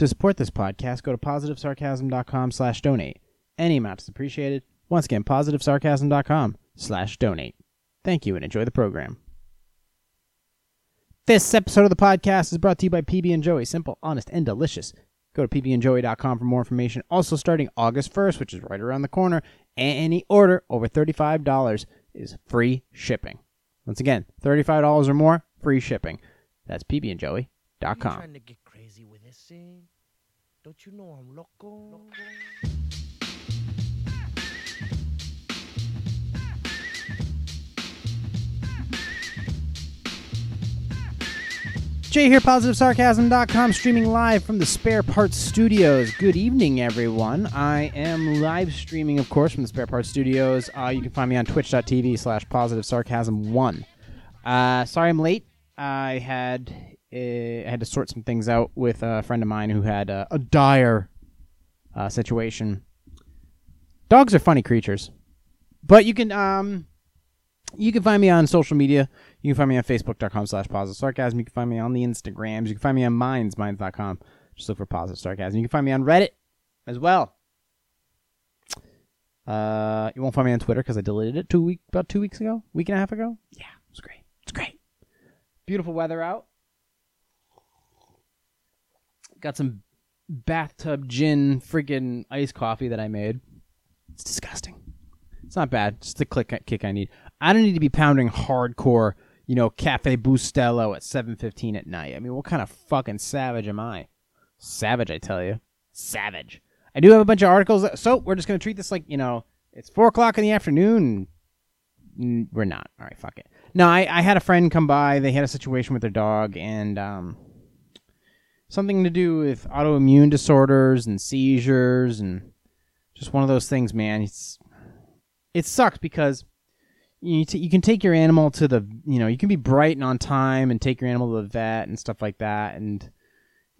To support this podcast, go to Positivesarcasm.com/donate. Any amount is appreciated. Once again, Positivesarcasm.com/donate. Thank you and enjoy the program. This episode of the podcast is brought to you by PB and Joey. Simple, honest, and delicious. Go to pbandjoey.com for more information. Also, starting August 1st, which is right around the corner, any order over $35 is free shipping. Once again, $35 or more, free shipping. That's pbandjoey.com. You trying to get crazy with this thing? Don't you know I'm loco? Jay here, Positivesarcasm.com, streaming live from the Spare Parts Studios. Good evening, everyone. I am live streaming, of course, from the Spare Parts Studios. You can find me on Twitch.tv/PositiveSarcasm1. Sorry I'm late. I had to sort some things out with a friend of mine who had a dire situation. Dogs are funny creatures. But you can find me on social media. You can find me on Facebook.com/PositiveSarcasm. You can find me on the Instagrams. You can find me on Minds.com. Just look for Positive Sarcasm. You can find me on Reddit as well. You won't find me on Twitter because I deleted it about 2 weeks ago. Week and a half ago. Yeah, it was great. It's great. Beautiful weather out. Got some bathtub gin freaking iced coffee that I made. It's disgusting. It's not bad. It's the kick I need. I don't need to be pounding hardcore, you know, Cafe Bustelo at 7:15 at night. I mean, what kind of fucking savage am I? Savage, I tell you. Savage. I do have a bunch of articles, so we're just going to treat this like, you know, it's 4 o'clock in the afternoon. We're not. All right, fuck it. No, I had a friend come by. They had a situation with their dog, and something to do with autoimmune disorders and seizures and just one of those things, man. It sucks because you can take your animal to the, you know, you can be bright and on time and take your animal to the vet and stuff like that. And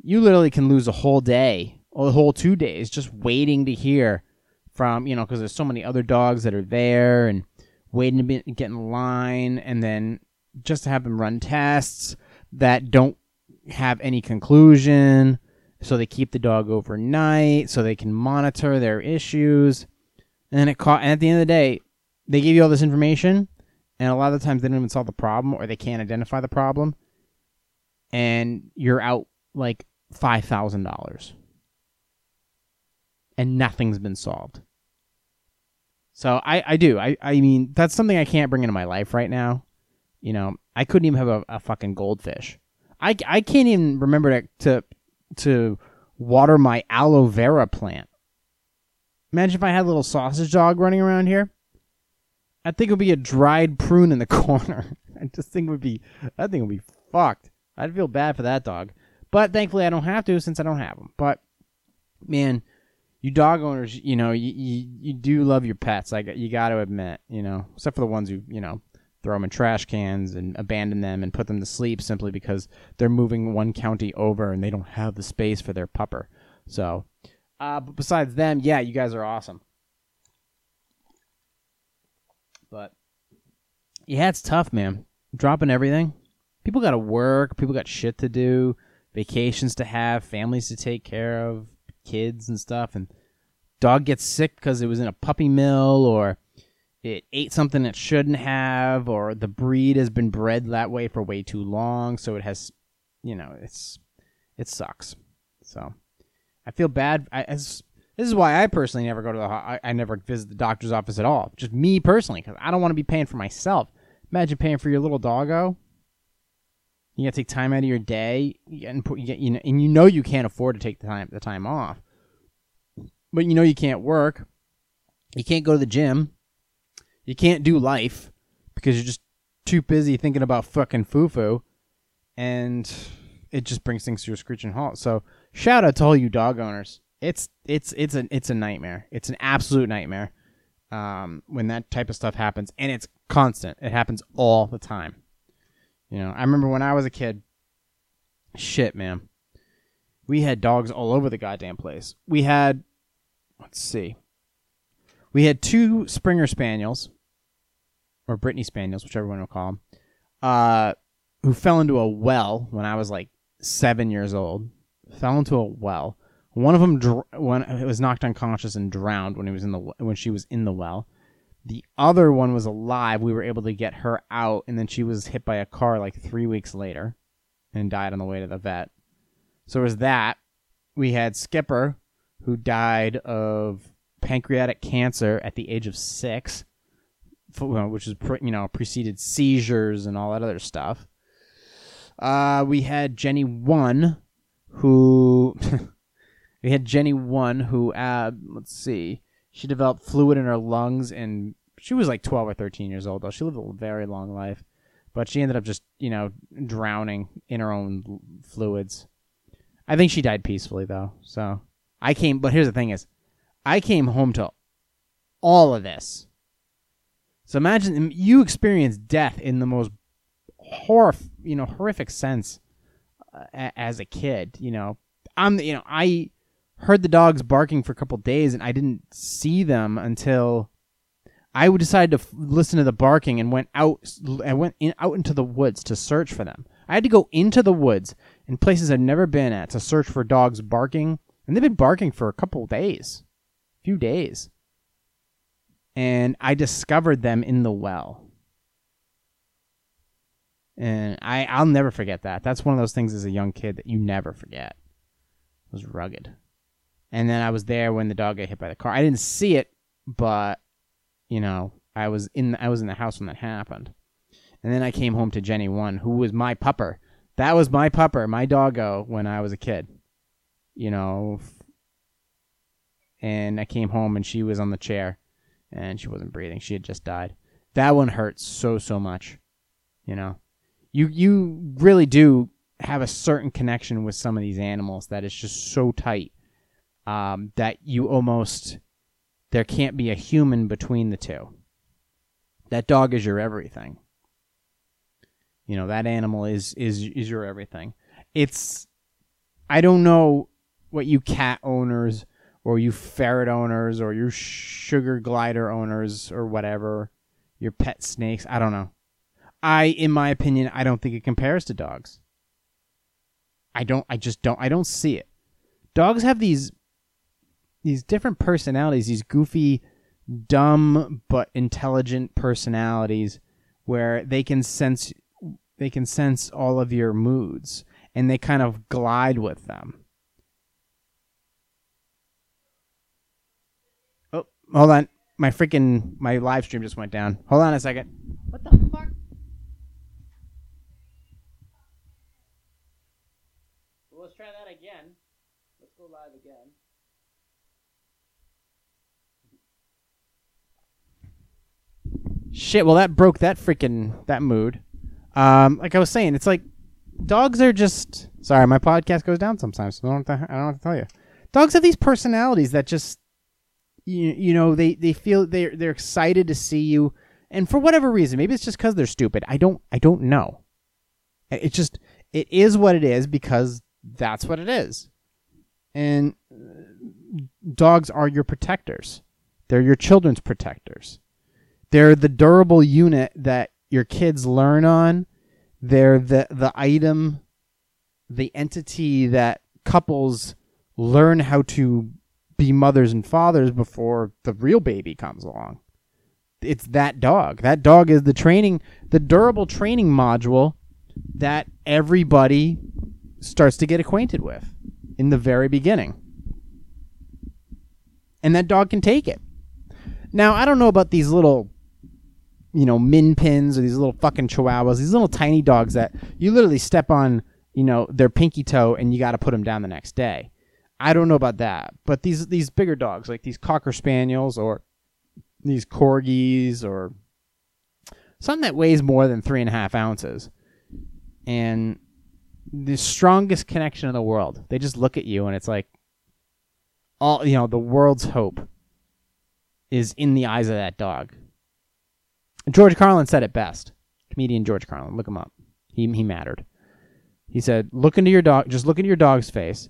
you literally can lose a whole day or the whole 2 days just waiting to hear from, you know, because there's so many other dogs that are there and waiting to get in line. And then just to have them run tests that don't have any conclusion. So they keep the dog overnight so they can monitor their issues. And and at the end of the day, they give you all this information, and a lot of the times they don't even solve the problem, or they can't identify the problem, and you're out like $5,000, and nothing's been solved. So I mean, that's something I can't bring into my life right now. You know, I couldn't even have a fucking goldfish. I can't even remember to water my aloe vera plant. Imagine if I had a little sausage dog running around here. I think it would be a dried prune in the corner. I think it would be fucked. I'd feel bad for that dog. But thankfully I don't have to since I don't have them. But man, you dog owners, you know, you do love your pets. Like, you got to admit, you know, except for the ones who, you know, throw them in trash cans and abandon them and put them to sleep simply because they're moving one county over and they don't have the space for their pupper. So, but besides them, yeah, you guys are awesome. But yeah, it's tough, man. Dropping everything. People got to work. People got shit to do. Vacations to have. Families to take care of. Kids and stuff. And dog gets sick because it was in a puppy mill, or it ate something it shouldn't have, or the breed has been bred that way for way too long. So it has, you know, it sucks. So I feel bad. This is why I personally never go to I never visit the doctor's office at all. Just me personally, because I don't want to be paying for myself. Imagine paying for your little doggo. You got to take time out of your day, and you know you can't afford to take the time off. But you know you can't work. You can't go to the gym. You can't do life because you're just too busy thinking about fucking foo-foo, and it just brings things to a screeching halt. So shout out to all you dog owners. It's a nightmare. It's an absolute nightmare when that type of stuff happens, and it's constant. It happens all the time. You know, I remember when I was a kid. Shit, man, we had dogs all over the goddamn place. We had, we had 2 Springer Spaniels, or Brittany Spaniels, whichever one we'll call them, who fell into a well when I was like 7 years old. fell into a well. One of them was knocked unconscious and drowned when she was in the well. The other one was alive. We were able to get her out, and then she was hit by a car like 3 weeks later and died on the way to the vet. So it was that. We had Skipper, who died of pancreatic cancer at the age of 6, which is preceded seizures and all that other stuff. We had Jenny 1, who... let's see... She developed fluid in her lungs, and she was like 12 or 13 years old, though. She lived a very long life, but she ended up just, drowning in her own fluids. I think she died peacefully, though. So but here's the thing is, I came home to all of this. So imagine you experience death in the most horrific sense as a kid. I heard the dogs barking for a couple days, and I didn't see them until I decided to listen to the barking and went out. I went out into the woods to search for them. I had to go into the woods in places I've never been at to search for dogs barking, and they've been barking for a few days, and I discovered them in the well. And I'll never forget that. That's one of those things as a young kid that you never forget. It was rugged. And then I was there when the dog got hit by the car. I didn't see it, but I was in the house when that happened. And then I came home to Jenny 1, who was my pupper. That was my pupper, my doggo, when I was a kid. And I came home and she was on the chair, and she wasn't breathing. She had just died. That one hurt so much. You really do have a certain connection with some of these animals that is just so tight. That you almost, there can't be a human between the two. That dog is your everything. That animal is your everything. I don't know what you cat owners or you ferret owners or you sugar glider owners or whatever, your pet snakes, I don't know. In my opinion, I don't think it compares to dogs. I don't see it. Dogs have these different personalities, these goofy, dumb but intelligent personalities, where they can sense all of your moods, and they kind of glide with them. Oh, hold on, my live stream just went down. Hold on a second. What the fuck? Well, let's try that again. Let's go live again. Shit, well, that broke that mood. Like I was saying, it's like dogs are just... Sorry, my podcast goes down sometimes. So I don't have to tell you. Dogs have these personalities that just... They feel they're excited to see you. And for whatever reason, maybe it's just because they're stupid. I don't know. It's just... It is what it is because that's what it is. And dogs are your protectors. They're your children's protectors. They're the durable unit that your kids learn on. They're the item, the entity that couples learn how to be mothers and fathers before the real baby comes along. It's that dog. That dog is the durable training module that everybody starts to get acquainted with in the very beginning. And that dog can take it. Now, I don't know about these little... min pins or these little fucking chihuahuas, these little tiny dogs that you literally step on, their pinky toe and you got to put them down the next day. I don't know about that. But these bigger dogs, like these Cocker Spaniels or these Corgis or something that weighs more than 3.5 ounces. And the strongest connection in the world. They just look at you and it's like, all the world's hope is in the eyes of that dog. George Carlin said it best. Comedian George Carlin. Look him up. He mattered. He said, look into your dog's face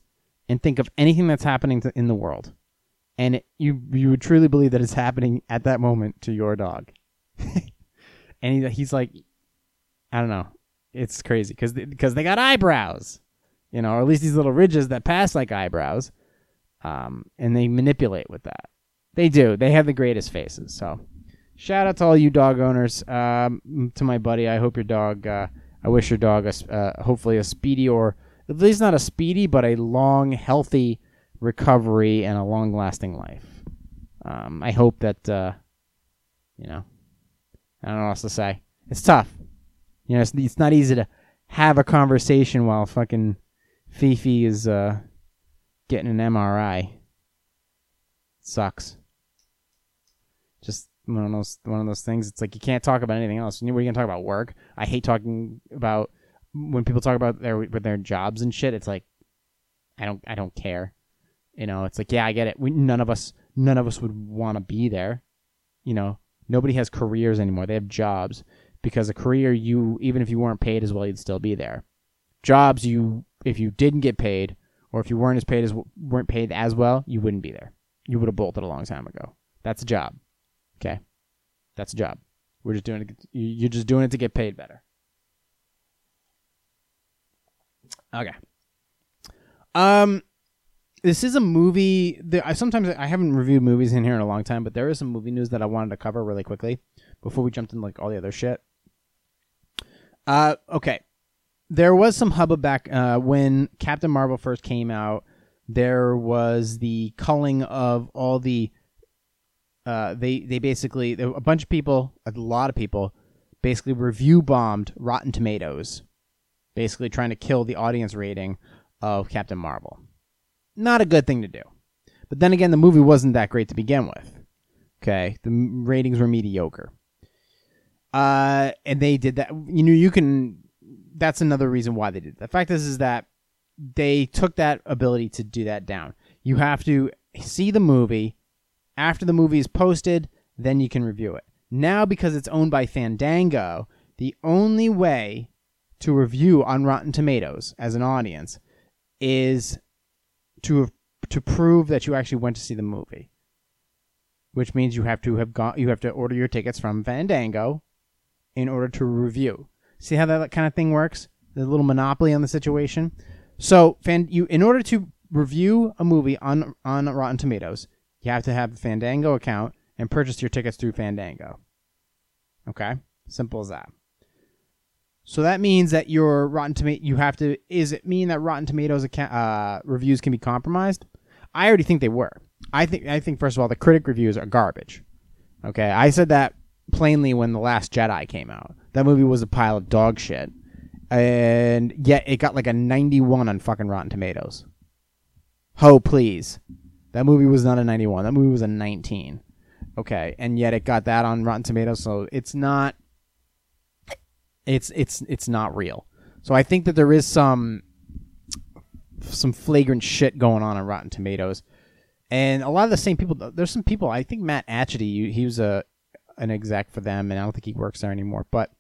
and think of anything that's happening in the world. And you would truly believe that it's happening at that moment to your dog. And he's like, I don't know. It's crazy because they got eyebrows. you know, or at least these little ridges that pass like eyebrows, and they manipulate with that. They do. They have the greatest faces. So shout out to all you dog owners, to my buddy. I hope your dog, I wish your dog, hopefully a speedy, or at least not a speedy, but a long, healthy recovery and a long lasting life. I hope that, you know, I don't know what else to say. It's tough. You know, it's not easy to have a conversation while fucking Fifi is getting an MRI. Sucks. Just one of those things. It's like you can't talk about anything else. We're gonna talk about work. I hate talking about when people talk about their jobs and shit. It's like I don't care. You know, it's like, yeah, I get it. None of us would want to be there. You know, nobody has careers anymore. They have jobs. Because a career, even if you weren't paid as well, you'd still be there. Jobs, if you didn't get paid, or if you weren't paid as well, you wouldn't be there. You would have bolted a long time ago. That's a job, okay? That's a job. We're just doing it. You're just doing it to get paid better. Okay. This is a movie. I haven't reviewed movies in here in a long time, but there is some movie news that I wanted to cover really quickly before we jumped into like all the other shit. Okay. There was some hubbub back when Captain Marvel first came out. There was the culling of all the... a lot of people, basically review-bombed Rotten Tomatoes, basically trying to kill the audience rating of Captain Marvel. Not a good thing to do. But then again, the movie wasn't that great to begin with. Okay? The ratings were mediocre. And they did that. You know, that's another reason why they did that. The fact is that they took that ability to do that down. You have to see the movie. After the movie is posted, then you can review it. Now, because it's owned by Fandango, the only way to review on Rotten Tomatoes as an audience is to prove that you actually went to see the movie. Which means you have to order your tickets from Fandango in order to review. See how that kind of thing works? The little monopoly on the situation. So, in order to review a movie on Rotten Tomatoes, you have to have a Fandango account and purchase your tickets through Fandango. Okay? Simple as that. So that means that your Rotten Tomatoes, does it mean that Rotten Tomatoes account, reviews can be compromised? I already think they were. I think first of all, the critic reviews are garbage. Okay, I said that plainly when The Last Jedi came out. That movie was a pile of dog shit. And yet it got like a 91 on fucking Rotten Tomatoes. Ho, please. That movie was not a 91. That movie was a 19. Okay, and yet it got that on Rotten Tomatoes, so it's not... It's not real. So I think that there is some flagrant shit going on Rotten Tomatoes. And a lot of the same people, there's some people, I think Matt Atchity, he was an exec for them, and I don't think he works there anymore. But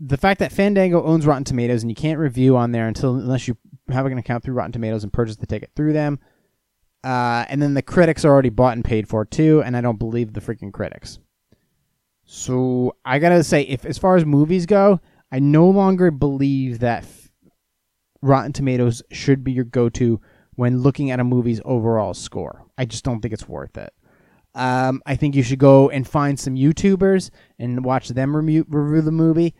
the fact that Fandango owns Rotten Tomatoes and you can't review on there unless you have an account through Rotten Tomatoes and purchase the ticket through them. And then the critics are already bought and paid for too, and I don't believe the freaking critics. So I got to say, as far as movies go, I no longer believe that Rotten Tomatoes should be your go-to when looking at a movie's overall score. I just don't think it's worth it. I think you should go and find some YouTubers and watch them review the movie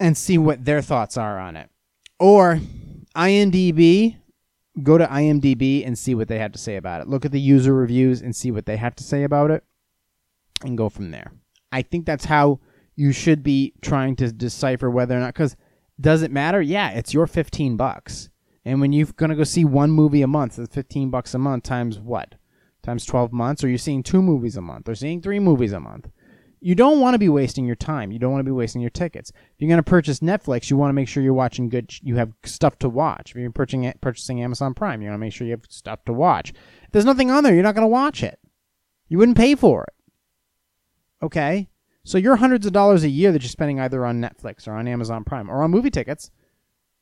and see what their thoughts are on it. Or IMDb, go to IMDb and see what they have to say about it. Look at the user reviews and see what they have to say about it and go from there. I think that's how you should be trying to decipher whether or not, because does it matter? Yeah, it's your $15. And when you're going to go see one movie a month, it's $15 a month times what? Times 12 months? Or you're seeing 2 movies a month? Or seeing 3 movies a month? You don't want to be wasting your time. You don't want to be wasting your tickets. If you're going to purchase Netflix, you want to make sure you're watching you have stuff to watch. If you're purchasing Amazon Prime, you want to make sure you have stuff to watch. If there's nothing on there, you're not going to watch it. You wouldn't pay for it. Okay? So your hundreds of dollars a year that you're spending either on Netflix or on Amazon Prime or on movie tickets,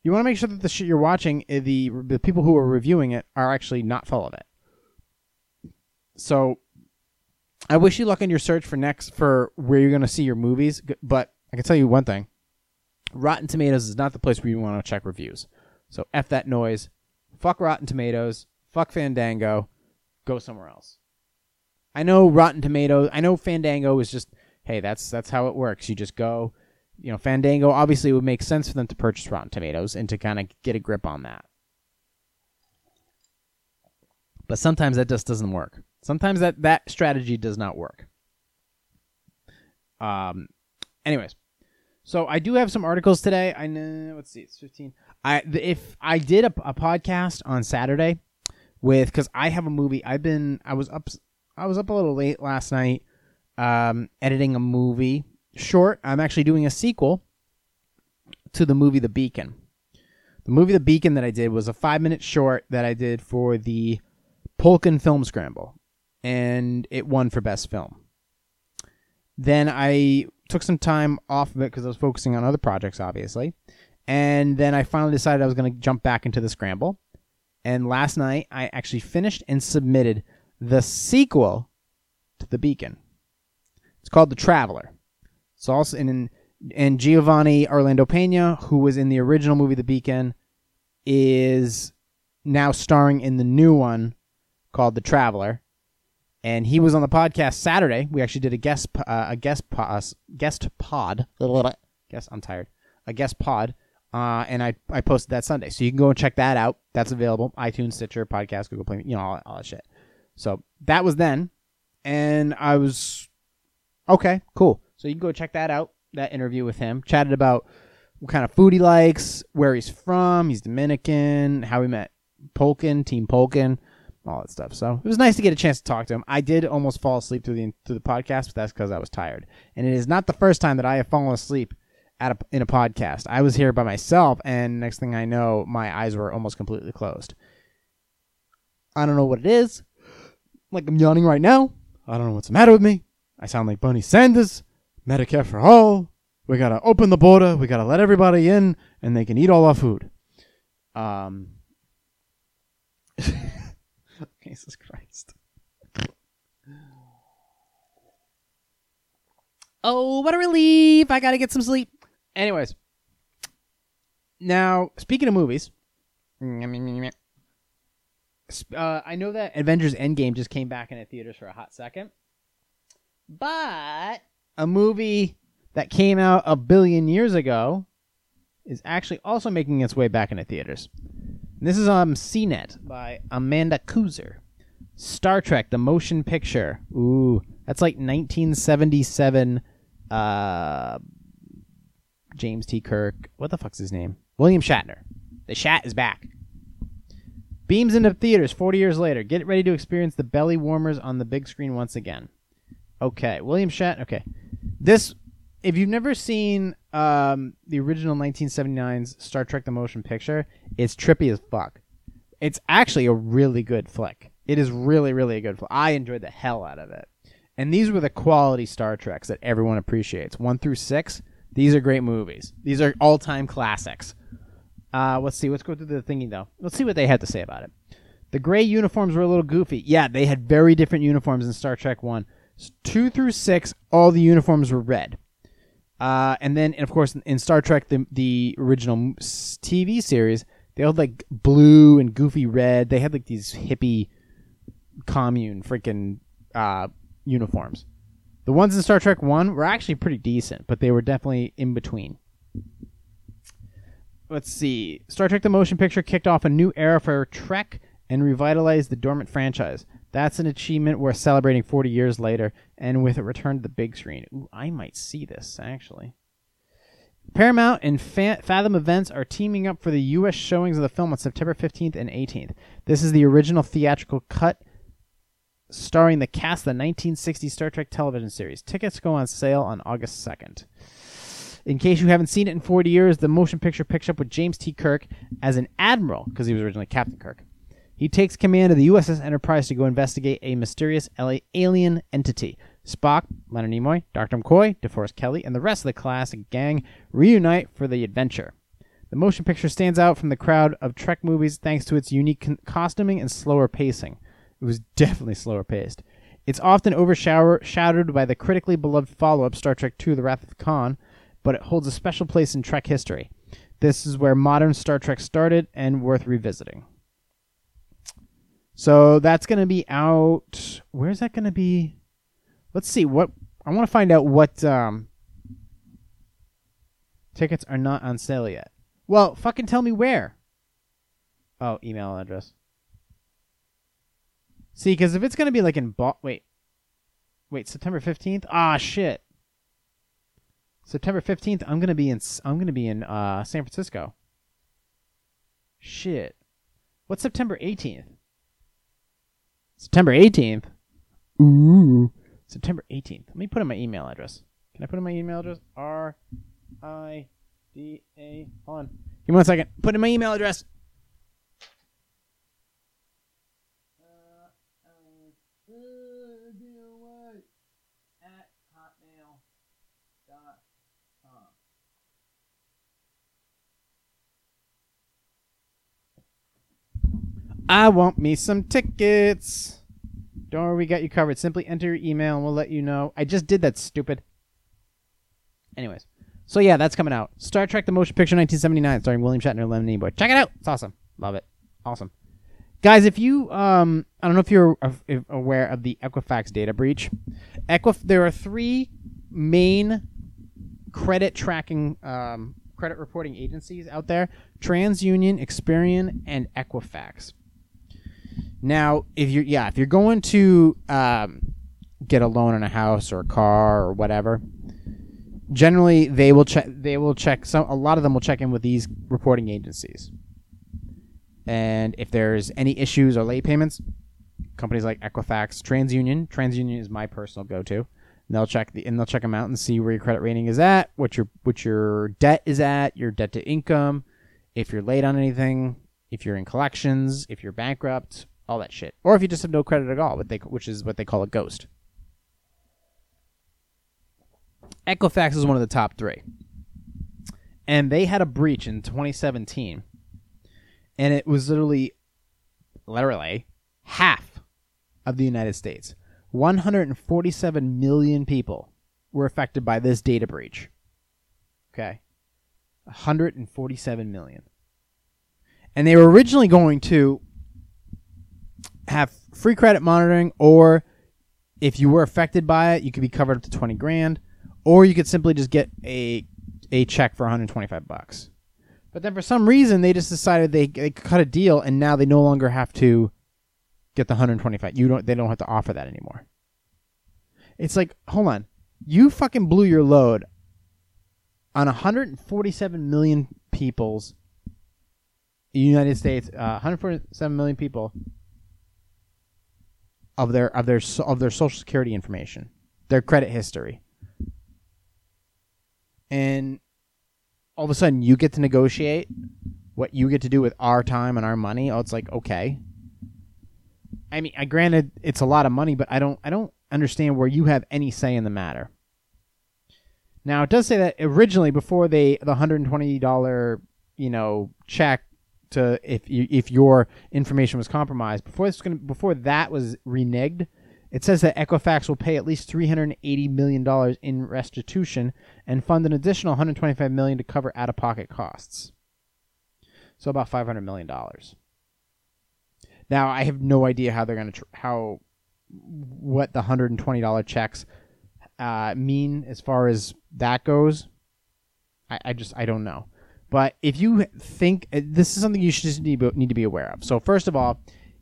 you want to make sure that the shit you're watching, the people who are reviewing it are actually not full of it. So I wish you luck in your search for where you're going to see your movies, but I can tell you one thing. Rotten Tomatoes is not the place where you want to check reviews. So F that noise. Fuck Rotten Tomatoes. Fuck Fandango. Go somewhere else. I know Rotten Tomatoes. I know Fandango is just, hey, that's how it works. You just go. You know, Fandango obviously would make sense for them to purchase Rotten Tomatoes and to kind of get a grip on that. But sometimes that just doesn't work. Sometimes that strategy does not work. Anyways, so I do have some articles today. I know. Let's see. It's 15. I did a podcast on Saturday with, because I have a movie. I was up a little late last night, editing a movie short. I'm actually doing a sequel to the movie The Beacon. The movie The Beacon that I did was a 5-minute short that I did for the Pulkin Film Scramble, and it won for Best Film. Then I took some time off of it because I was focusing on other projects, obviously. And then I finally decided I was going to jump back into the Scramble. And last night, I actually finished and submitted the sequel to The Beacon. It's called The Traveler. It's also in Giovanni Orlando Pena, who was in the original movie The Beacon, is now starring in the new one called The Traveler. And he was on the podcast Saturday. We actually did a guest pod. And I posted that Sunday. So you can go and check that out. That's available. iTunes, Stitcher, Podcast, Google Play, all that shit. So that was then. And I was, okay, cool. So you can go check that out, that interview with him. Chatted about what kind of food he likes, where he's from, he's Dominican, how he met Pulkin, Team Pulkin, all that stuff. So it was nice to get a chance to talk to him. I did almost fall asleep through the podcast, but that's because I was tired. And it is not the first time that I have fallen asleep in a podcast. I was here by myself, and next thing I know, my eyes were almost completely closed. I don't know what it is. Like, I'm yawning right now. I don't know what's the matter with me. I sound like Bernie Sanders. Medicare for all. We got to open the border. We got to let everybody in, and they can eat all our food. Jesus Christ. Oh, what a relief. I got to get some sleep. Anyways. Now, speaking of movies, I know that Avengers Endgame just came back into theaters for a hot second. But a movie that came out 1 billion years ago is actually also making its way back into theaters. This is on CNET by Amanda Kuzer. Star Trek, the motion picture. Ooh, that's like 1977 James T. Kirk. What the fuck's his name? William Shatner. The Shat is back. Beams into theaters 40 years later. Get ready to experience the belly warmers on the big screen once again. Okay, William Shatner. Okay. This, if you've never seen the original 1979's Star Trek the Motion Picture, it's trippy as fuck. It's actually a really good flick. It is really, really a good flick. I enjoyed the hell out of it. And these were the quality Star Treks that everyone appreciates. 1 through 6, these are great movies. These are all-time classics. Let's see. Let's go through the thingy, though. Let's see what they had to say about it. The gray uniforms were a little goofy. Yeah, they had very different uniforms in Star Trek 1. 2 through 6, all the uniforms were red. And then, and of course, in Star Trek, the original TV series, they all had like blue and goofy red. They had like these hippie commune freaking uniforms. The ones in Star Trek 1 were actually pretty decent, but they were definitely in between. Let's see. Star Trek the Motion Picture kicked off a new era for Trek and revitalized the dormant franchise. That's an achievement worth celebrating 40 years later, and with a return to the big screen. Ooh, I might see this, actually. Paramount and Fathom Events are teaming up for the U.S. showings of the film on September 15th and 18th. This is the original theatrical cut starring the cast of the 1960 Star Trek television series. Tickets go on sale on August 2nd. In case you haven't seen it in 40 years, the motion picture picks up with James T. Kirk as an admiral, because he was originally Captain Kirk. He takes command of the USS Enterprise to go investigate a mysterious alien entity. Spock, Leonard Nimoy, Dr. McCoy, DeForest Kelly, and the rest of the classic gang reunite for the adventure. The motion picture stands out from the crowd of Trek movies thanks to its unique costuming and slower pacing. It was definitely slower paced. It's often overshadowed by the critically beloved follow-up Star Trek II, The Wrath of Khan, but it holds a special place in Trek history. This is where modern Star Trek started and worth revisiting. So that's going to be out. Where's that going to be? Let's see. What I want to find out what tickets are not on sale yet. Well, fucking tell me where. Oh, email address. See, because if it's going to be like in... Wait, September 15th? Ah, shit. September 15th, I'm going to be in San Francisco. Shit. What's September 18th? September 18th? Ooh. September 18th. Let me put in my email address. Can I put in my email address? RIDA. Hold on. Give me one second. Put in my email address. I want me some tickets. Don't worry, we got you covered. Simply enter your email and we'll let you know. I just did that, stupid. Anyways. So yeah, that's coming out. Star Trek The Motion Picture 1979 starring William Shatner and Leonard Nimoy. Check it out. It's awesome. Love it. Awesome. Guys, if you, I don't know if you're aware of the Equifax data breach. There are three main credit tracking, credit reporting agencies out there. TransUnion, Experian, and Equifax. Now, if you're going to get a loan on a house or a car or whatever, generally they will check. A lot of them will check in with these reporting agencies, and if there's any issues or late payments, companies like Equifax, TransUnion is my personal go-to. And they'll check them out and see where your credit rating is at, what your debt is at, your debt to income, if you're late on anything, if you're in collections, if you're bankrupt. All that shit. Or if you just have no credit at all, which is what they call a ghost. Equifax is one of the top three. And they had a breach in 2017. And it was literally half of the United States. 147 million people were affected by this data breach. Okay. 147 million. And they were originally going to have free credit monitoring, or if you were affected by it, you could be covered up to $20,000, or you could simply just get a check for $125. But then for some reason, they just decided they cut a deal, and now they no longer have to get the $125. They don't have to offer that anymore. It's like, hold on, you fucking blew your load on 147 million people's United States, 147 million people. Of their Social Security information, their credit history, and all of a sudden you get to negotiate what you get to do with our time and our money. Oh, it's like, okay. I mean, granted, it's a lot of money, but I don't understand where you have any say in the matter. Now it does say that originally, before the $120 check. To if your information was compromised, before that was reneged, it says that Equifax will pay at least $380 million in restitution and fund an additional $125 million to cover out-of-pocket costs. So about $500 million. Now I have no idea how they're going to what the $120 checks mean as far as that goes. I don't know. But if you think this is something you should just need to be aware of. So first of all,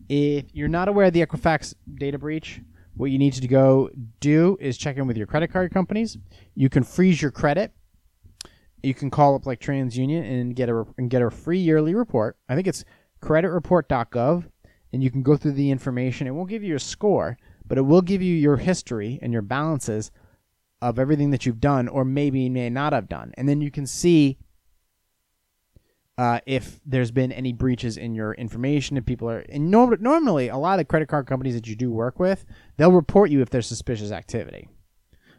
if you're not aware of the Equifax data breach, what you need to go do is check in with your credit card companies. You can freeze your credit. You can call up like TransUnion and get a free yearly report. I think it's creditreport.gov, and you can go through the information. It won't give you a score, but it will give you your history and your balances of everything that you've done or maybe may not have done. And then you can see if there's been any breaches in your information, and people are... And normally, a lot of credit card companies that you do work with, they'll report you if there's suspicious activity.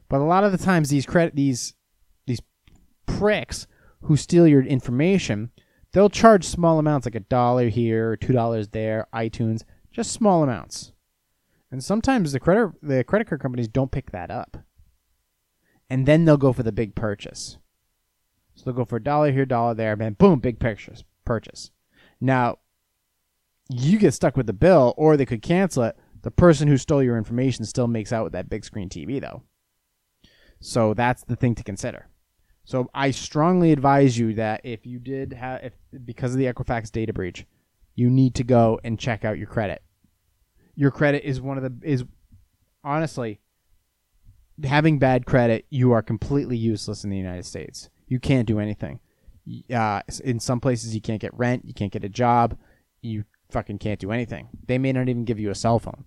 But a lot of the times, these pricks who steal your information, they'll charge small amounts, like $1 here, $2 there, iTunes, just small amounts. And sometimes the credit card companies don't pick that up. And then they'll go for the big purchase. So they'll go for $1 here, $1 there, and boom, big purchase. Now, you get stuck with the bill, or they could cancel it. The person who stole your information still makes out with that big screen TV, though. So that's the thing to consider. So I strongly advise you that if you did have, because of the Equifax data breach, you need to go and check out your credit. Your credit is honestly, having bad credit, you are completely useless in the United States. You can't do anything. In some places, you can't get rent. You can't get a job. You fucking can't do anything. They may not even give you a cell phone.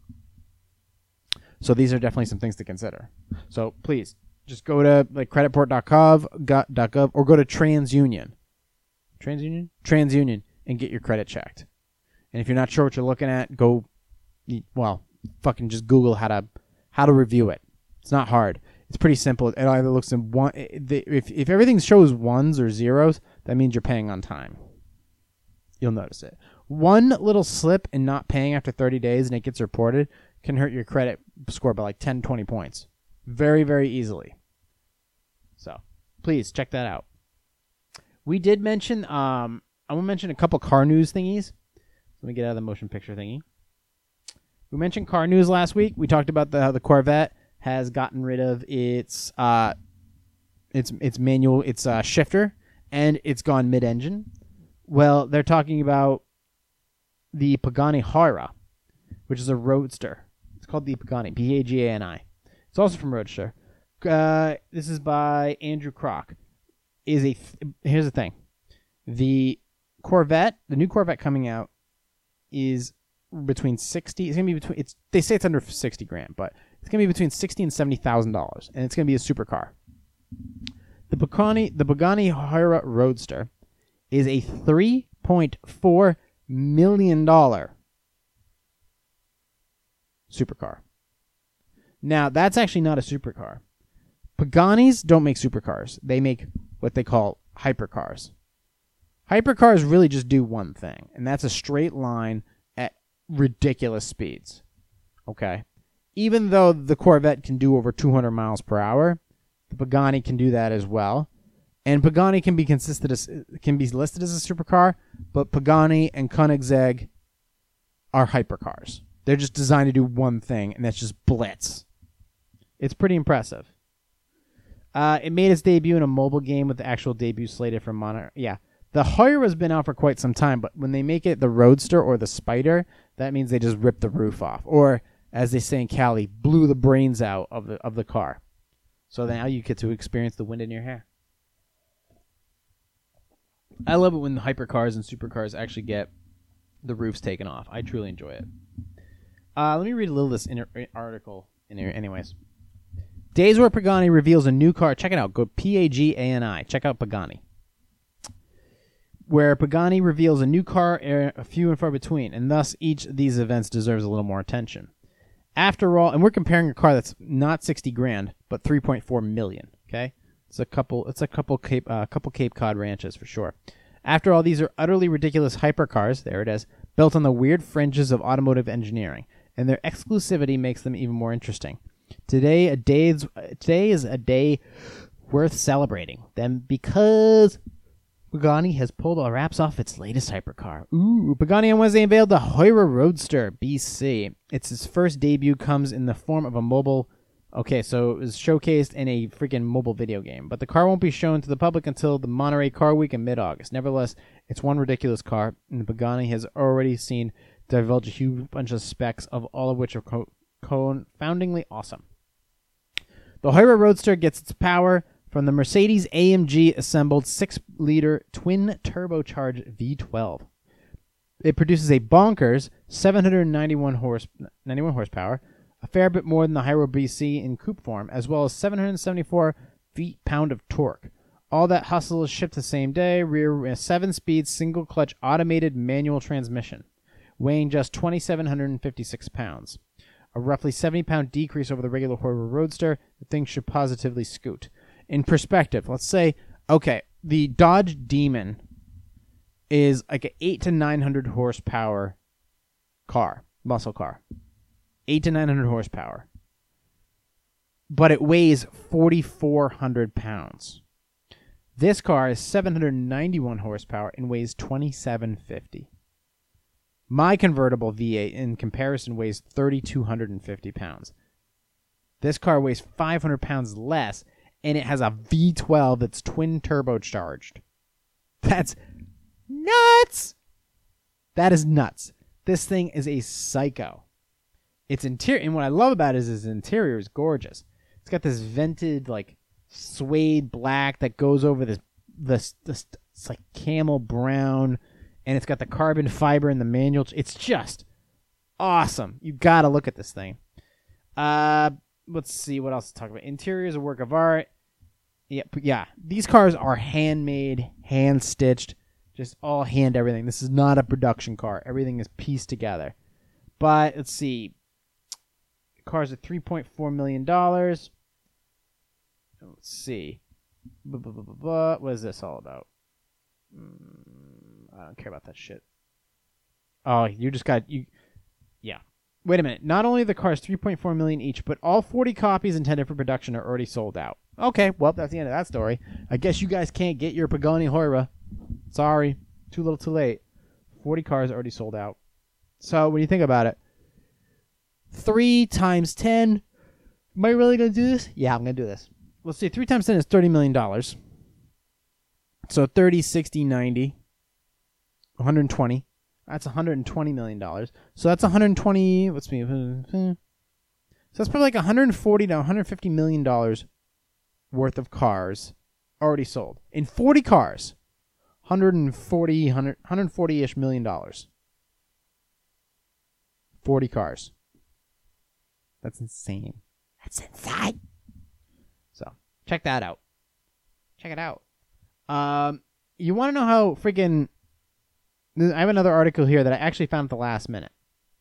So these are definitely some things to consider. So please just go to like creditport.gov or go to TransUnion. TransUnion and get your credit checked. And if you're not sure what you're looking at, fucking just Google how to review it. It's not hard. It's pretty simple. It either looks in one. If everything shows ones or zeros, that means you're paying on time. You'll notice it. One little slip in not paying after 30 days and it gets reported can hurt your credit score by like 10, 20 points. Very, very easily. So please check that out. We did mention, I want to mention a couple car news thingies. Let me get out of the motion picture thingy. We mentioned car news last week. We talked about how the Corvette has gotten rid of its manual, its shifter, and it's gone mid-engine. Well, they're talking about the Pagani Huayra, which is a roadster. It's called the Pagani, Pagani. It's also from Roadster. This is by Andrew Kroc. Here's the thing. The Corvette, the new Corvette coming out, is between 60. It's gonna be between. They say it's under 60 grand, but it's gonna be between $60,000 and $70,000, and it's gonna be a supercar. The Pagani Huayra Roadster, is a $3.4 million supercar. Now, that's actually not a supercar. Paganis don't make supercars. They make what they call hypercars. Hypercars really just do one thing, and that's a straight line at ridiculous speeds. Okay? Even though the Corvette can do over 200 miles per hour, the Pagani can do that as well. And Pagani can be listed as a supercar, but Pagani and Koenigsegg are hypercars. They're just designed to do one thing, and that's just blitz. It's pretty impressive. It made its debut in a mobile game with the actual debut slated for monitor. Yeah, the Huayra has been out for quite some time, but when they make it the Roadster or the Spider, that means they just rip the roof off, or as they say in Cali, blew the brains out of the car. So now you get to experience the wind in your hair. I love it when the hypercars and supercars actually get the roofs taken off. I truly enjoy it. Let me read a little of this article in here. Anyways. Days Where Pagani reveals a new car. Check it out. Go Pagani. Check out Pagani. Where Pagani reveals a new car, a few and far between, and thus each of these events deserves a little more attention. After all, and we're comparing a car that's not 60 grand, but 3.4 million, okay? It's a couple Cape Cod ranches for sure. After all, these are utterly ridiculous hypercars, there it is, built on the weird fringes of automotive engineering, and their exclusivity makes them even more interesting. Today is a day worth celebrating them because Pagani has pulled all wraps off its latest hypercar. Ooh, Pagani on Wednesday unveiled the Huayra Roadster BC. Its first debut comes in the form of a mobile. Okay, so it was showcased in a freaking mobile video game, but the car won't be shown to the public until the Monterey Car Week in mid-August. Nevertheless, it's one ridiculous car, and the Pagani has already seen divulge a huge bunch of specs, of all of which are confoundingly awesome. The Huayra Roadster gets its power from the Mercedes-AMG assembled 6-liter twin-turbocharged V12. It produces a bonkers 91 horsepower, a fair bit more than the Huayra BC in coupe form, as well as 774 feet-pound of torque. All that hustle is shipped the same day, rear 7-speed single-clutch automated manual transmission, weighing just 2,756 pounds. A roughly 70-pound decrease over the regular Huayra Roadster, the thing should positively scoot. In perspective, let's say, okay, the Dodge Demon is like an 8 to 900 horsepower car, muscle car. 8 to 900 horsepower. But it weighs 4,400 pounds. This car is 791 horsepower and weighs 2,750. My convertible V8, in comparison, weighs 3,250 pounds. This car weighs 500 pounds less, and it has a V12 that's twin turbocharged. That's nuts! That is nuts. This thing is a psycho. Its interior, and what I love about it is its interior is gorgeous. It's got this vented, like, suede black that goes over this it's like camel brown, and it's got the carbon fiber in the manual. It's just awesome. You gotta look at this thing. Let's see what else to talk about. Interior is a work of art. Yeah. These cars are handmade, hand stitched, just all hand everything. This is not a production car. Everything is pieced together. But let's see. The cars are $3.4 million. Let's see. What is this all about? I don't care about that shit. Oh, you just got... Yeah. Wait a minute. Not only are the cars $3.4 million each, but all 40 copies intended for production are already sold out. Okay, well, that's the end of that story. I guess you guys can't get your Pagani Huayra. Sorry. Too little, too late. 40 cars already sold out. So, when you think about it, 3 times 10... Am I really going to do this? Yeah, I'm going to do this. Let's see, 3 times 10 is $30 million. So 30, 60, 90, 120. That's $120 million. So that's 120, let's see. So that's probably like $140 to $150 million worth of cars already sold. In 40 cars, $140-ish million. 40 cars. That's insane. That's insane. So, check that out. Check it out. You want to know how freaking... I have another article here that I actually found at the last minute.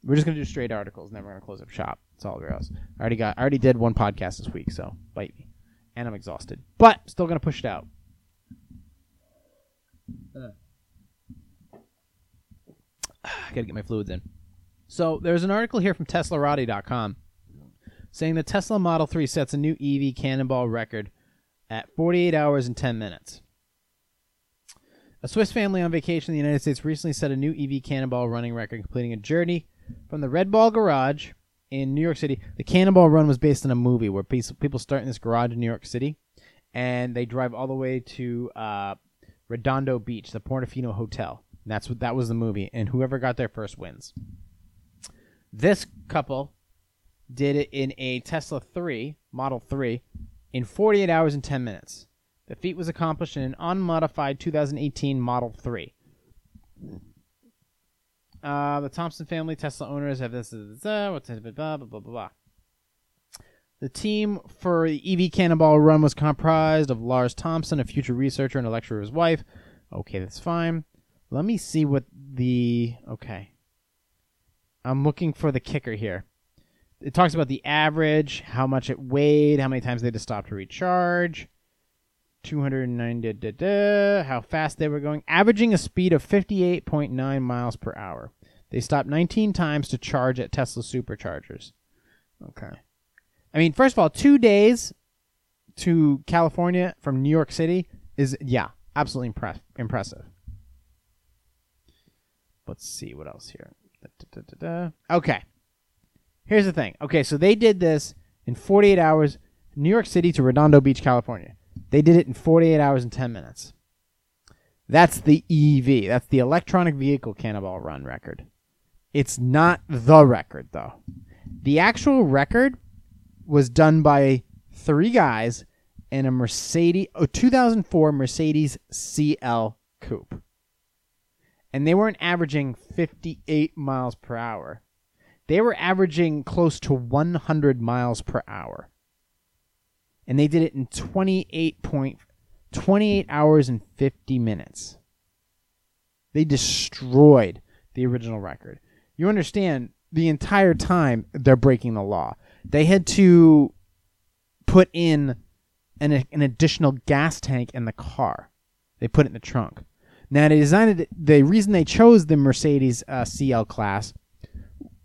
We're just going to do straight articles, and then we're going to close up shop. That's all there is. I already did one podcast this week, so bite me. And I'm exhausted. But, still going to push it out. I got to get my fluids in. So, there's an article here from Teslarati.com saying the Tesla Model 3 sets a new EV cannonball record at 48 hours and 10 minutes. A Swiss family on vacation in the United States recently set a new EV cannonball running record, completing a journey from the Red Ball Garage in New York City. The cannonball run was based on a movie where people start in this garage in New York City, and they drive all the way to Redondo Beach, the Portofino Hotel. And that was the movie, and whoever got there first wins. This couple did it in a Tesla Model 3, in 48 hours and 10 minutes. The feat was accomplished in an unmodified 2018 Model 3. The Thompson family, Tesla owners, have this... The team for the EV Cannonball Run was comprised of Lars Thompson, a future researcher and a lecturer of his wife. Okay, that's fine. Let me see what the... Okay. I'm looking for the kicker here. It talks about the average, how much it weighed, how many times they had to stop to recharge, 290, how fast they were going, averaging a speed of 58.9 miles per hour. They stopped 19 times to charge at Tesla superchargers. Okay. I mean, first of all, 2 days to California from New York City is, yeah, absolutely impressive. Let's see what else here. Okay. Here's the thing. Okay, so they did this in 48 hours, New York City to Redondo Beach, California. They did it in 48 hours and 10 minutes. That's the EV. That's the electronic vehicle cannonball run record. It's not the record, though. The actual record was done by 3 guys in a 2004 Mercedes CL Coupe. And they weren't averaging 58 miles per hour. They were averaging close to 100 miles per hour. And they did it in 28 hours and 50 minutes. They destroyed the original record. You understand, the entire time they're breaking the law. They had to put in an additional gas tank in the car. They put it in the trunk. Now, they designed it. The reason they chose the Mercedes CL class,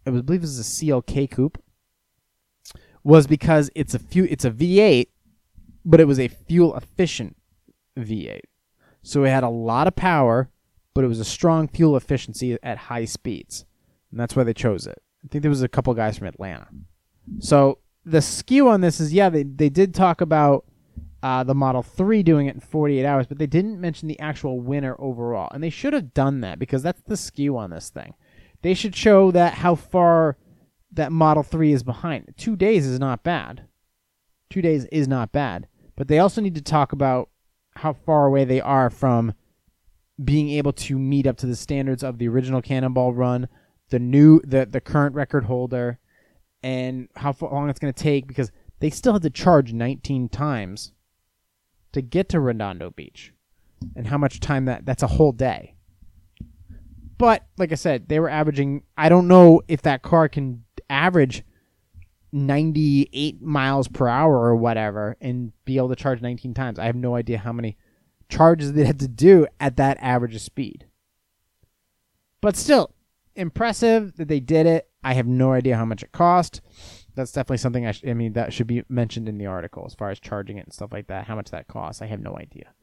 I believe it was a CLK coupe, was because it's a V8, but it was a fuel-efficient V8. So it had a lot of power, but it was a strong fuel efficiency at high speeds. And that's why they chose it. I think there was a couple guys from Atlanta. So the skew on this is, yeah, they did talk about the Model 3 doing it in 48 hours, but they didn't mention the actual winner overall. And they should have done that because that's the skew on this thing. They should show that how far that Model 3 is behind. 2 days is not bad. 2 days is not bad. But they also need to talk about how far away they are from being able to meet up to the standards of the original Cannonball Run, the current record holder, and how long it's going to take, because they still had to charge 19 times to get to Redondo Beach, and how much time that's a whole day. But like I said, they were averaging, I don't know if that car can average 98 miles per hour or whatever and be able to charge 19 times. I have no idea how many charges they had to do at that average of speed. But still, impressive that they did it. I have no idea how much it cost. That's definitely something that should be mentioned in the article as far as charging it and stuff like that, how much that costs. I have no idea.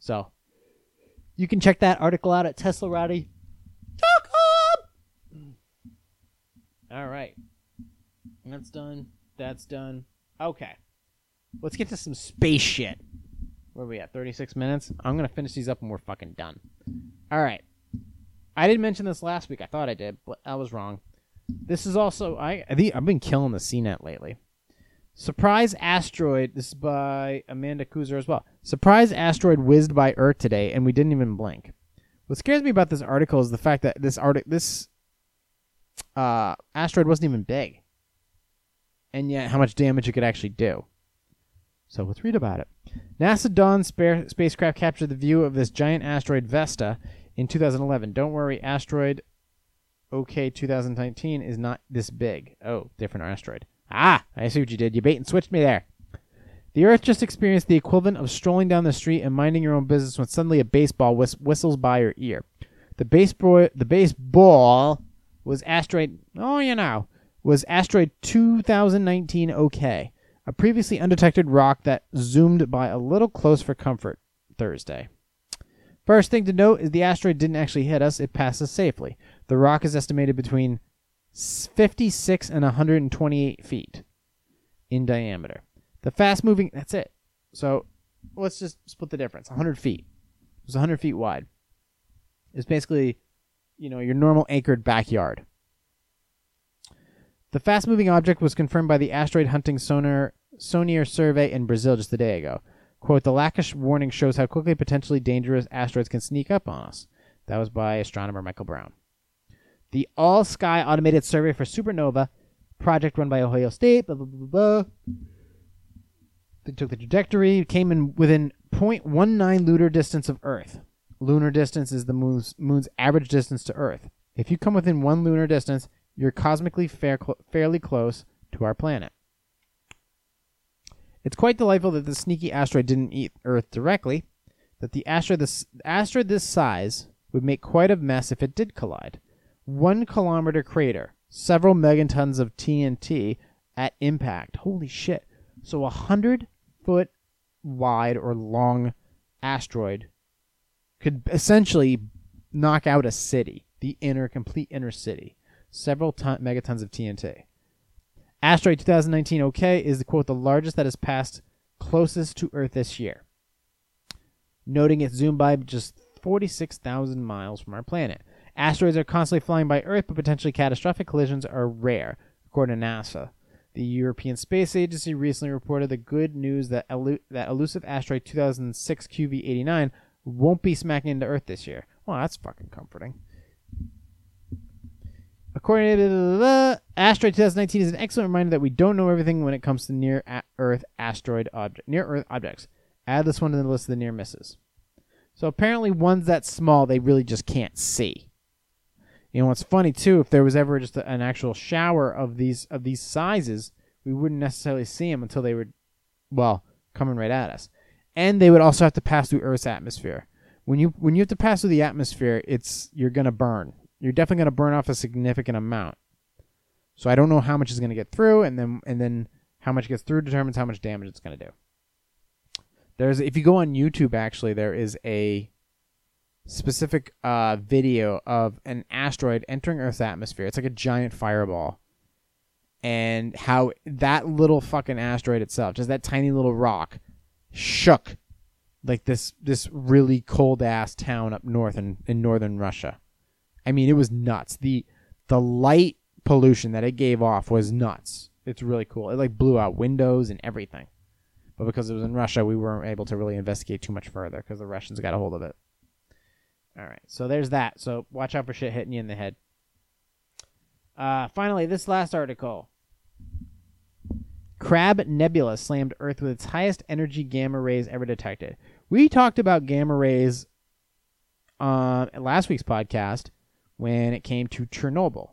So you can check that article out at Teslarati.com. All right. That's done. That's done. Okay. Let's get to some space shit. Where are we at? 36 minutes? I'm going to finish these up and we're fucking done. All right. I didn't mention this last week. I thought I did, but I was wrong. This is also... I've been killing the CNET lately. Surprise asteroid... This is by Amanda Kuzer as well. Surprise asteroid whizzed by Earth today, and we didn't even blink. What scares me about this article is the fact that this asteroid wasn't even big. And yet, how much damage it could actually do. So let's read about it. NASA Dawn spacecraft captured the view of this giant asteroid Vesta in 2011. Don't worry, asteroid... OK 2019 is not this big. Oh, different asteroid. Ah, I see what you did. You bait and switched me there. The Earth just experienced the equivalent of strolling down the street and minding your own business when suddenly a baseball whistles by your ear. The baseball was asteroid... Oh, you know. Was asteroid 2019 OK, a previously undetected rock that zoomed by a little close for comfort Thursday. First thing to note is the asteroid didn't actually hit us. It passed us safely. The rock is estimated between 56 and 128 feet in diameter. The fast-moving... That's it. So let's just split the difference. 100 feet. It was 100 feet wide. It's basically, your normal anchored backyard. The fast-moving object was confirmed by the asteroid-hunting sonar survey in Brazil just a day ago. Quote, the lack of warning shows how quickly potentially dangerous asteroids can sneak up on us. That was by astronomer Michael Brown. The All-Sky Automated Survey for Supernova project run by Ohio State, blah, blah, blah, blah. They took the trajectory, came in within 0.19 lunar distance of Earth. Lunar distance is the moon's average distance to Earth. If you come within one lunar distance... You're cosmically fairly close to our planet. It's quite delightful that the sneaky asteroid didn't eat Earth directly, that the asteroid this size would make quite a mess if it did collide. 1 kilometer crater, several megatons of TNT at impact. Holy shit. So 100-foot wide or long asteroid could essentially knock out a city, the complete inner city. Several megatons of TNT. Asteroid 2019 OK is, quote, the largest that has passed closest to Earth this year. Noting it zoomed by just 46,000 miles from our planet. Asteroids are constantly flying by Earth, but potentially catastrophic collisions are rare, according to NASA. The European Space Agency recently reported the good news that that elusive asteroid 2006 QV89 won't be smacking into Earth this year. Well, that's fucking comforting. According to asteroid 2019 is an excellent reminder that we don't know everything when it comes to near-Earth objects. Add this one to the list of the near misses. So apparently, ones that small they really just can't see. What's funny too, if there was ever just an actual shower of these sizes, we wouldn't necessarily see them until they were, coming right at us, and they would also have to pass through Earth's atmosphere. When you have to pass through the atmosphere, you're gonna burn. You're definitely going to burn off a significant amount. So I don't know how much is going to get through, and then how much gets through determines how much damage it's going to do. There's, if you go on YouTube, actually, there is a specific video of an asteroid entering Earth's atmosphere. It's like a giant fireball. And how that little fucking asteroid itself, just that tiny little rock, shook like this really cold-ass town up north in northern Russia. I mean, it was nuts. The light pollution that it gave off was nuts. It's really cool. It like blew out windows and everything. But because it was in Russia, we weren't able to really investigate too much further because the Russians got a hold of it. All right, so there's that. So watch out for shit hitting you in the head. Finally, this last article. Crab Nebula slammed Earth with its highest energy gamma rays ever detected. We talked about gamma rays on last week's podcast when it came to Chernobyl.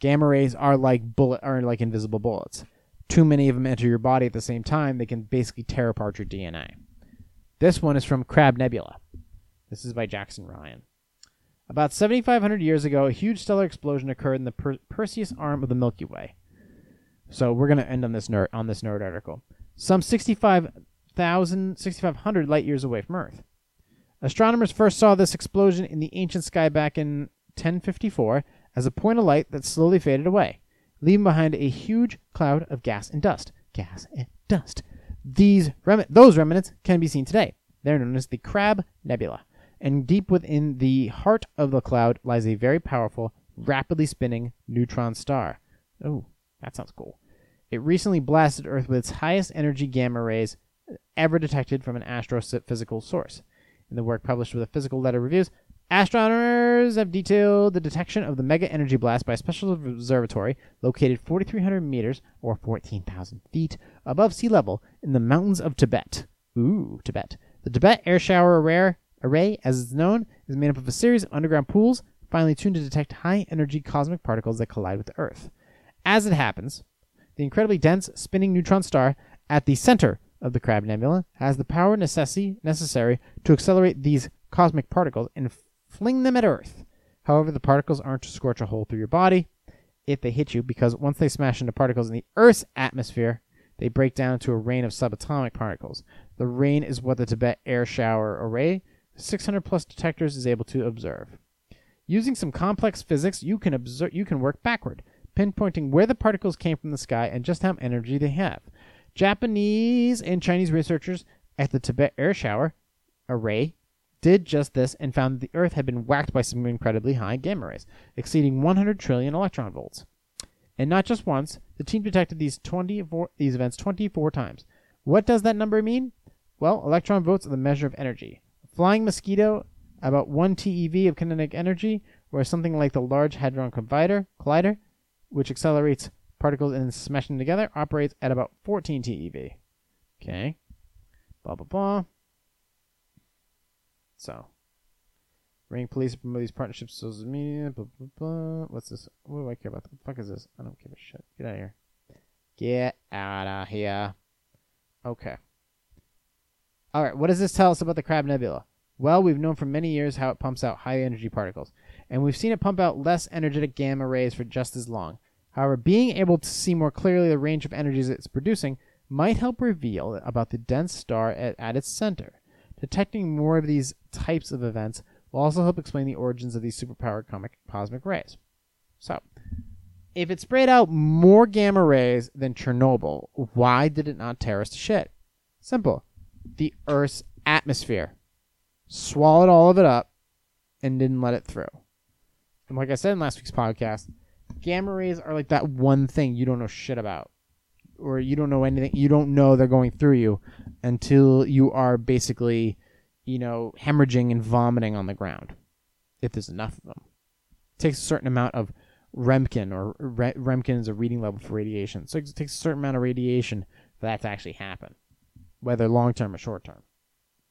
Gamma rays are like invisible bullets. Too many of them enter your body at the same time, they can basically tear apart your DNA. This one is from Crab Nebula. This is by Jackson Ryan. About 7,500 years ago, a huge stellar explosion occurred in the Perseus arm of the Milky Way. So we're going to end on this nerd article. Some 6,500 light years away from Earth. Astronomers first saw this explosion in the ancient sky back in 1054 as a point of light that slowly faded away, leaving behind a huge cloud of gas and dust. Those remnants can be seen today. They're known as the Crab Nebula. And deep within the heart of the cloud lies a very powerful, rapidly spinning neutron star. Oh, that sounds cool. It recently blasted Earth with its highest energy gamma rays ever detected from an astrophysical source. In the work published with the Physical Letter Reviews, astronomers have detailed the detection of the mega energy blast by a special observatory located 4,300 meters, or 14,000 feet, above sea level in the mountains of Tibet. Ooh, Tibet. The Tibet Air Shower Array, as it's known, is made up of a series of underground pools finely tuned to detect high-energy cosmic particles that collide with the Earth. As it happens, the incredibly dense, spinning neutron star at the center of the Crab Nebula has the power necessary to accelerate these cosmic particles and fling them at Earth. However, the particles aren't to scorch a hole through your body if they hit you, because once they smash into particles in the Earth's atmosphere, they break down into a rain of subatomic particles. The rain is what the Tibet Air Shower Array, 600-plus detectors, is able to observe. Using some complex physics, you can work backward, pinpointing where the particles came from the sky and just how much energy they have. Japanese and Chinese researchers at the Tibet Air Shower Array did just this and found that the Earth had been whacked by some incredibly high gamma rays, exceeding 100 trillion electron volts. And not just once, the team detected these events 24 times. What does that number mean? Well, electron volts are the measure of energy. A flying mosquito, about 1 TeV of kinetic energy, or something like the Large Hadron Collider, which accelerates particles and smashing together, operates at about 14 TeV. Okay. Blah, blah, blah. So, ring police promote these partnerships, social media, blah, blah, blah. What's this? What do I care about? What the fuck is this? I don't give a shit. Get out of here. Get out of here. Okay. All right, what does this tell us about the Crab Nebula? Well, we've known for many years how it pumps out high-energy particles, and we've seen it pump out less energetic gamma rays for just as long. However, being able to see more clearly the range of energies it's producing might help reveal about the dense star at its center. Detecting more of these types of events will also help explain the origins of these superpowered cosmic rays. So, if it sprayed out more gamma rays than Chernobyl, why did it not tear us to shit? Simple. The Earth's atmosphere swallowed all of it up and didn't let it through. And like I said in last week's podcast, gamma rays are like that one thing you don't know shit about. Or you don't know anything. You don't know they're going through you until you are basically, hemorrhaging and vomiting on the ground. If there's enough of them, it takes a certain amount of Remkin, or Remkin is a reading level for radiation. So it takes a certain amount of radiation for that to actually happen, whether long term or short term.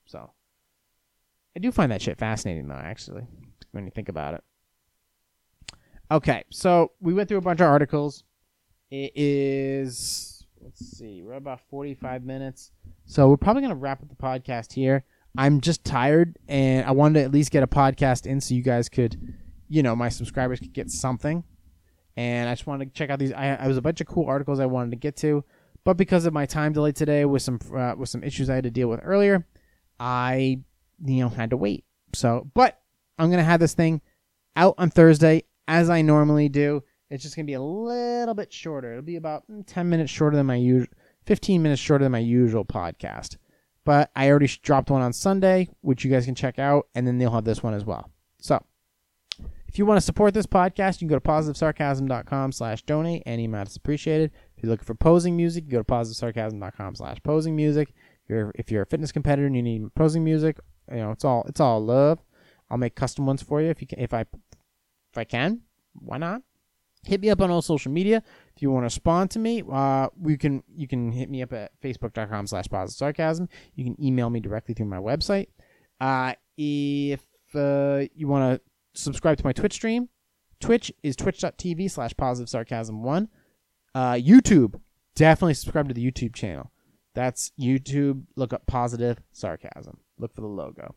So I do find that shit fascinating, though. Actually, when you think about it. Okay, so we went through a bunch of articles. It is, let's see, we're about 45 minutes. So we're probably going to wrap up the podcast here. I'm just tired, and I wanted to at least get a podcast in so you guys could, my subscribers could get something. And I just wanted to check out these. I was a bunch of cool articles I wanted to get to, But because of my time delay today with some issues I had to deal with earlier, I had to wait. So, but I'm going to have this thing out on Thursday as I normally do. It's just going to be a little bit shorter. It'll be about 10 minutes shorter than my usual, 15 minutes shorter than my usual podcast. But I already dropped one on Sunday, which you guys can check out, and then they'll have this one as well. So, if you want to support this podcast, you can go to Positivesarcasm.com/donate. Any amount is appreciated. If you're looking for posing music, you go to Positivesarcasm.com/posing music. If you're a fitness competitor and you need posing music, it's all love. I'll make custom ones for you if I can. Why not? Hit me up on all social media. If you want to respond to me, you can hit me up at facebook.com/positivesarcasm. You can email me directly through my website. If you want to subscribe to my Twitch stream, Twitch is twitch.tv/positivesarcasm1. YouTube, definitely subscribe to the YouTube channel. That's YouTube. Look up Positive Sarcasm. Look for the logo.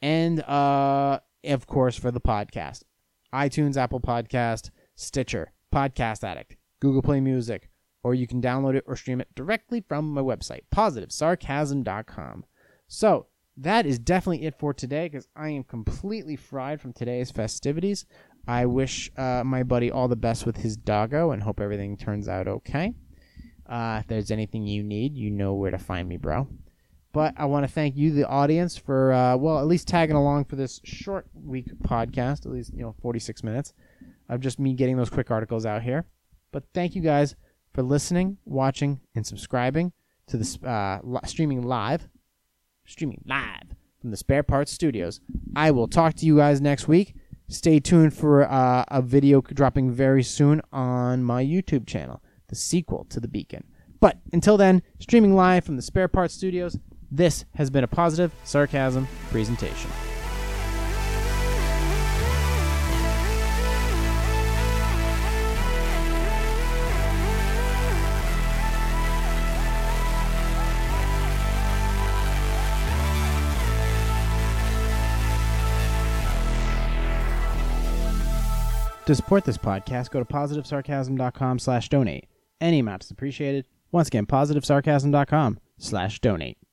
And, of course, for the podcast, iTunes, Apple Podcast, Stitcher, Podcast Addict, Google Play Music, or you can download it or stream it directly from my website, Positivesarcasm.com. So that is definitely it for today because I am completely fried from today's festivities. I wish my buddy all the best with his doggo and hope everything turns out okay. If there's anything you need, you know where to find me, bro. But I want to thank you, the audience, for, at least tagging along for this short week podcast, at least, 46 minutes. Of just me getting those quick articles out here. But thank you guys for listening, watching, and subscribing to this streaming live from the Spare Parts Studios. I will talk to you guys next week. Stay tuned for a video dropping very soon on my YouTube channel, the sequel to The Beacon. But until then, streaming live from the Spare Parts Studios, this has been a Positive Sarcasm presentation. To support this podcast, go to Positivesarcasm.com/donate. Any amount is appreciated. Once again, Positivesarcasm.com/donate.